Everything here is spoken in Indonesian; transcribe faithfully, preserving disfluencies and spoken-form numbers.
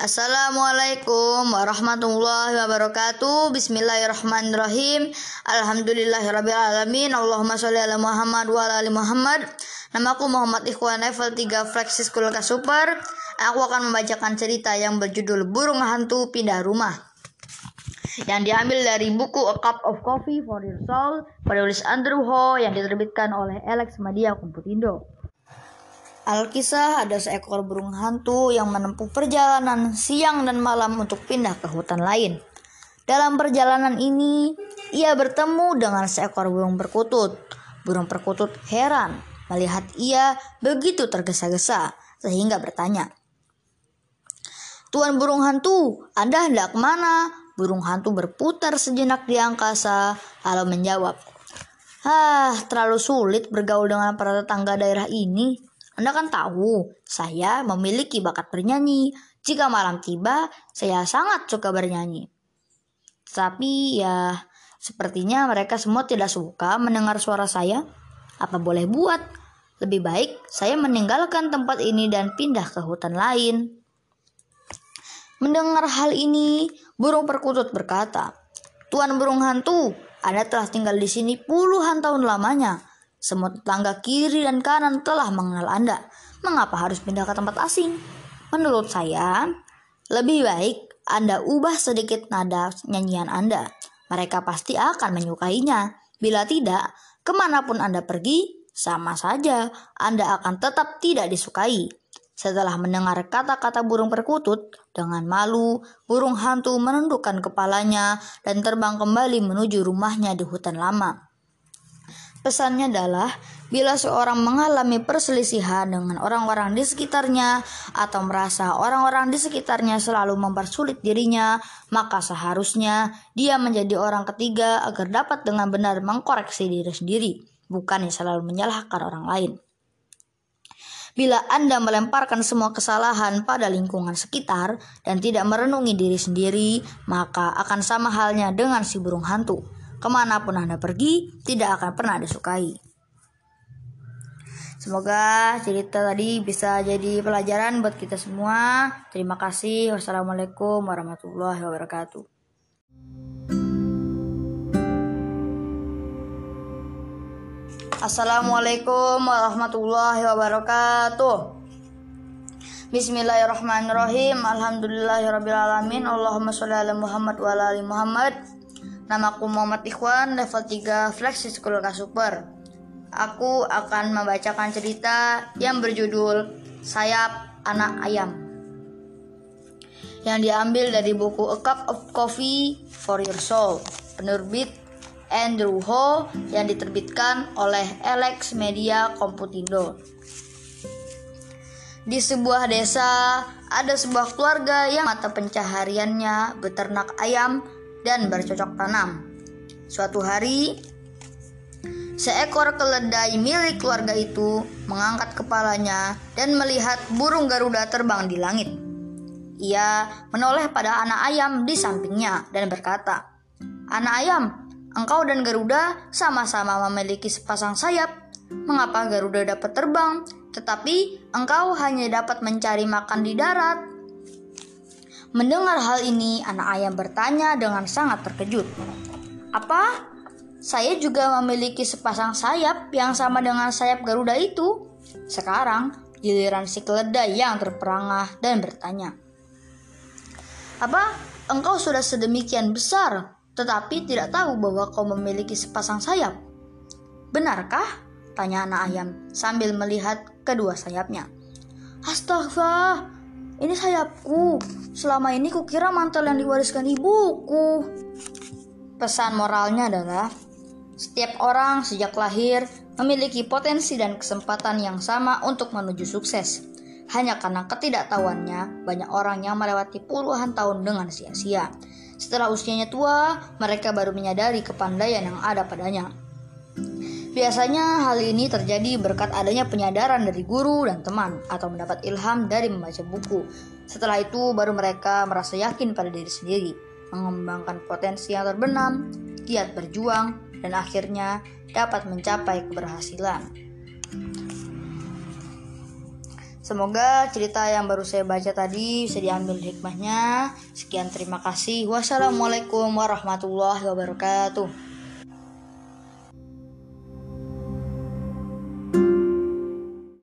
Assalamualaikum warahmatullahi wabarakatuh. Bismillahirrahmanirrahim. Alhamdulillahirrabbilalamin. Allahumma sholli ala Muhammad wa ala ali Muhammad. Namaku Muhammad Ikhwan, level tiga Flexi School Kelas Super. Aku akan membacakan cerita yang berjudul Burung Hantu Pindah Rumah, yang diambil dari buku A Cup of Coffee for Your Soul penulis Andrew Ho yang diterbitkan oleh Alex Media Komputindo. Alkisah, ada seekor burung hantu yang menempuh perjalanan siang dan malam untuk pindah ke hutan lain. Dalam perjalanan ini, ia bertemu dengan seekor burung perkutut. Burung perkutut heran melihat ia begitu tergesa-gesa, sehingga bertanya, "Tuan burung hantu, Anda hendak kemana?" Burung hantu berputar sejenak di angkasa, lalu menjawab, "Hah, terlalu sulit bergaul dengan para tetangga daerah ini. Anda kan tahu, saya memiliki bakat bernyanyi. Jika malam tiba, saya sangat suka bernyanyi. Tapi ya, sepertinya mereka semua tidak suka mendengar suara saya. Apa boleh buat? Lebih baik saya meninggalkan tempat ini dan pindah ke hutan lain." Mendengar hal ini, burung perkutut berkata, "Tuan burung hantu, Anda telah tinggal di sini puluhan tahun lamanya. Semua tetangga kiri dan kanan telah mengenal Anda. Mengapa harus pindah ke tempat asing? Menurut saya, lebih baik Anda ubah sedikit nada nyanyian Anda. Mereka pasti akan menyukainya. Bila tidak, kemanapun Anda pergi, sama saja Anda akan tetap tidak disukai." Setelah mendengar kata-kata burung perkutut, dengan malu, burung hantu menundukkan kepalanya dan terbang kembali menuju rumahnya di hutan lama. Pesannya adalah, bila seorang mengalami perselisihan dengan orang-orang di sekitarnya atau merasa orang-orang di sekitarnya selalu mempersulit dirinya, maka seharusnya dia menjadi orang ketiga agar dapat dengan benar mengkoreksi diri sendiri, bukan yang selalu menyalahkan orang lain. Bila Anda melemparkan semua kesalahan pada lingkungan sekitar dan tidak merenungi diri sendiri, maka akan sama halnya dengan si burung hantu. Kemanapun Anda pergi, tidak akan pernah disukai. Semoga cerita tadi bisa jadi pelajaran buat kita semua. Terima kasih. Wassalamualaikum warahmatullahi wabarakatuh. Assalamualaikum warahmatullahi wabarakatuh. Bismillahirrahmanirrahim. Alhamdulillahirrabbilalamin. Allahumma sholli ala Muhammad wa ala ali Muhammad. Namaku Muhammad Ikhwan, level tiga Flexi School Kelas Super. Aku akan membacakan cerita yang berjudul Sayap Anak Ayam, yang diambil dari buku A Cup of Coffee for Your Soul penerbit Andrew Ho yang diterbitkan oleh Alex Media Komputindo. Di sebuah desa, ada sebuah keluarga yang mata pencahariannya beternak ayam dan bercocok tanam. Suatu hari, seekor keledai milik keluarga itu mengangkat kepalanya dan melihat burung Garuda terbang di langit. Ia menoleh pada anak ayam di sampingnya dan berkata, "Anak ayam, engkau dan Garuda sama-sama memiliki sepasang sayap. Mengapa Garuda dapat terbang, tetapi engkau hanya dapat mencari makan di darat?" Mendengar hal ini, anak ayam bertanya dengan sangat terkejut, "Apa? Saya juga memiliki sepasang sayap yang sama dengan sayap Garuda itu." Sekarang, giliran si keledai yang terperangah dan bertanya, "Apa? Engkau sudah sedemikian besar, tetapi tidak tahu bahwa kau memiliki sepasang sayap? Benarkah?" tanya anak ayam sambil melihat kedua sayapnya. "Astaghfirullah, ini sayapku. Selama ini kukira mantel yang diwariskan ibuku." Pesan moralnya adalah, setiap orang sejak lahir memiliki potensi dan kesempatan yang sama untuk menuju sukses. Hanya karena ketidaktahuannya, banyak orang yang melewati puluhan tahun dengan sia-sia. Setelah usianya tua, mereka baru menyadari kepandaian yang ada padanya. Biasanya hal ini terjadi berkat adanya penyadaran dari guru dan teman, atau mendapat ilham dari membaca buku. Setelah itu baru mereka merasa yakin pada diri sendiri, mengembangkan potensi yang terbenam, giat berjuang, dan akhirnya dapat mencapai keberhasilan. Semoga cerita yang baru saya baca tadi bisa diambil hikmahnya. Sekian, terima kasih. Wassalamualaikum warahmatullahi wabarakatuh.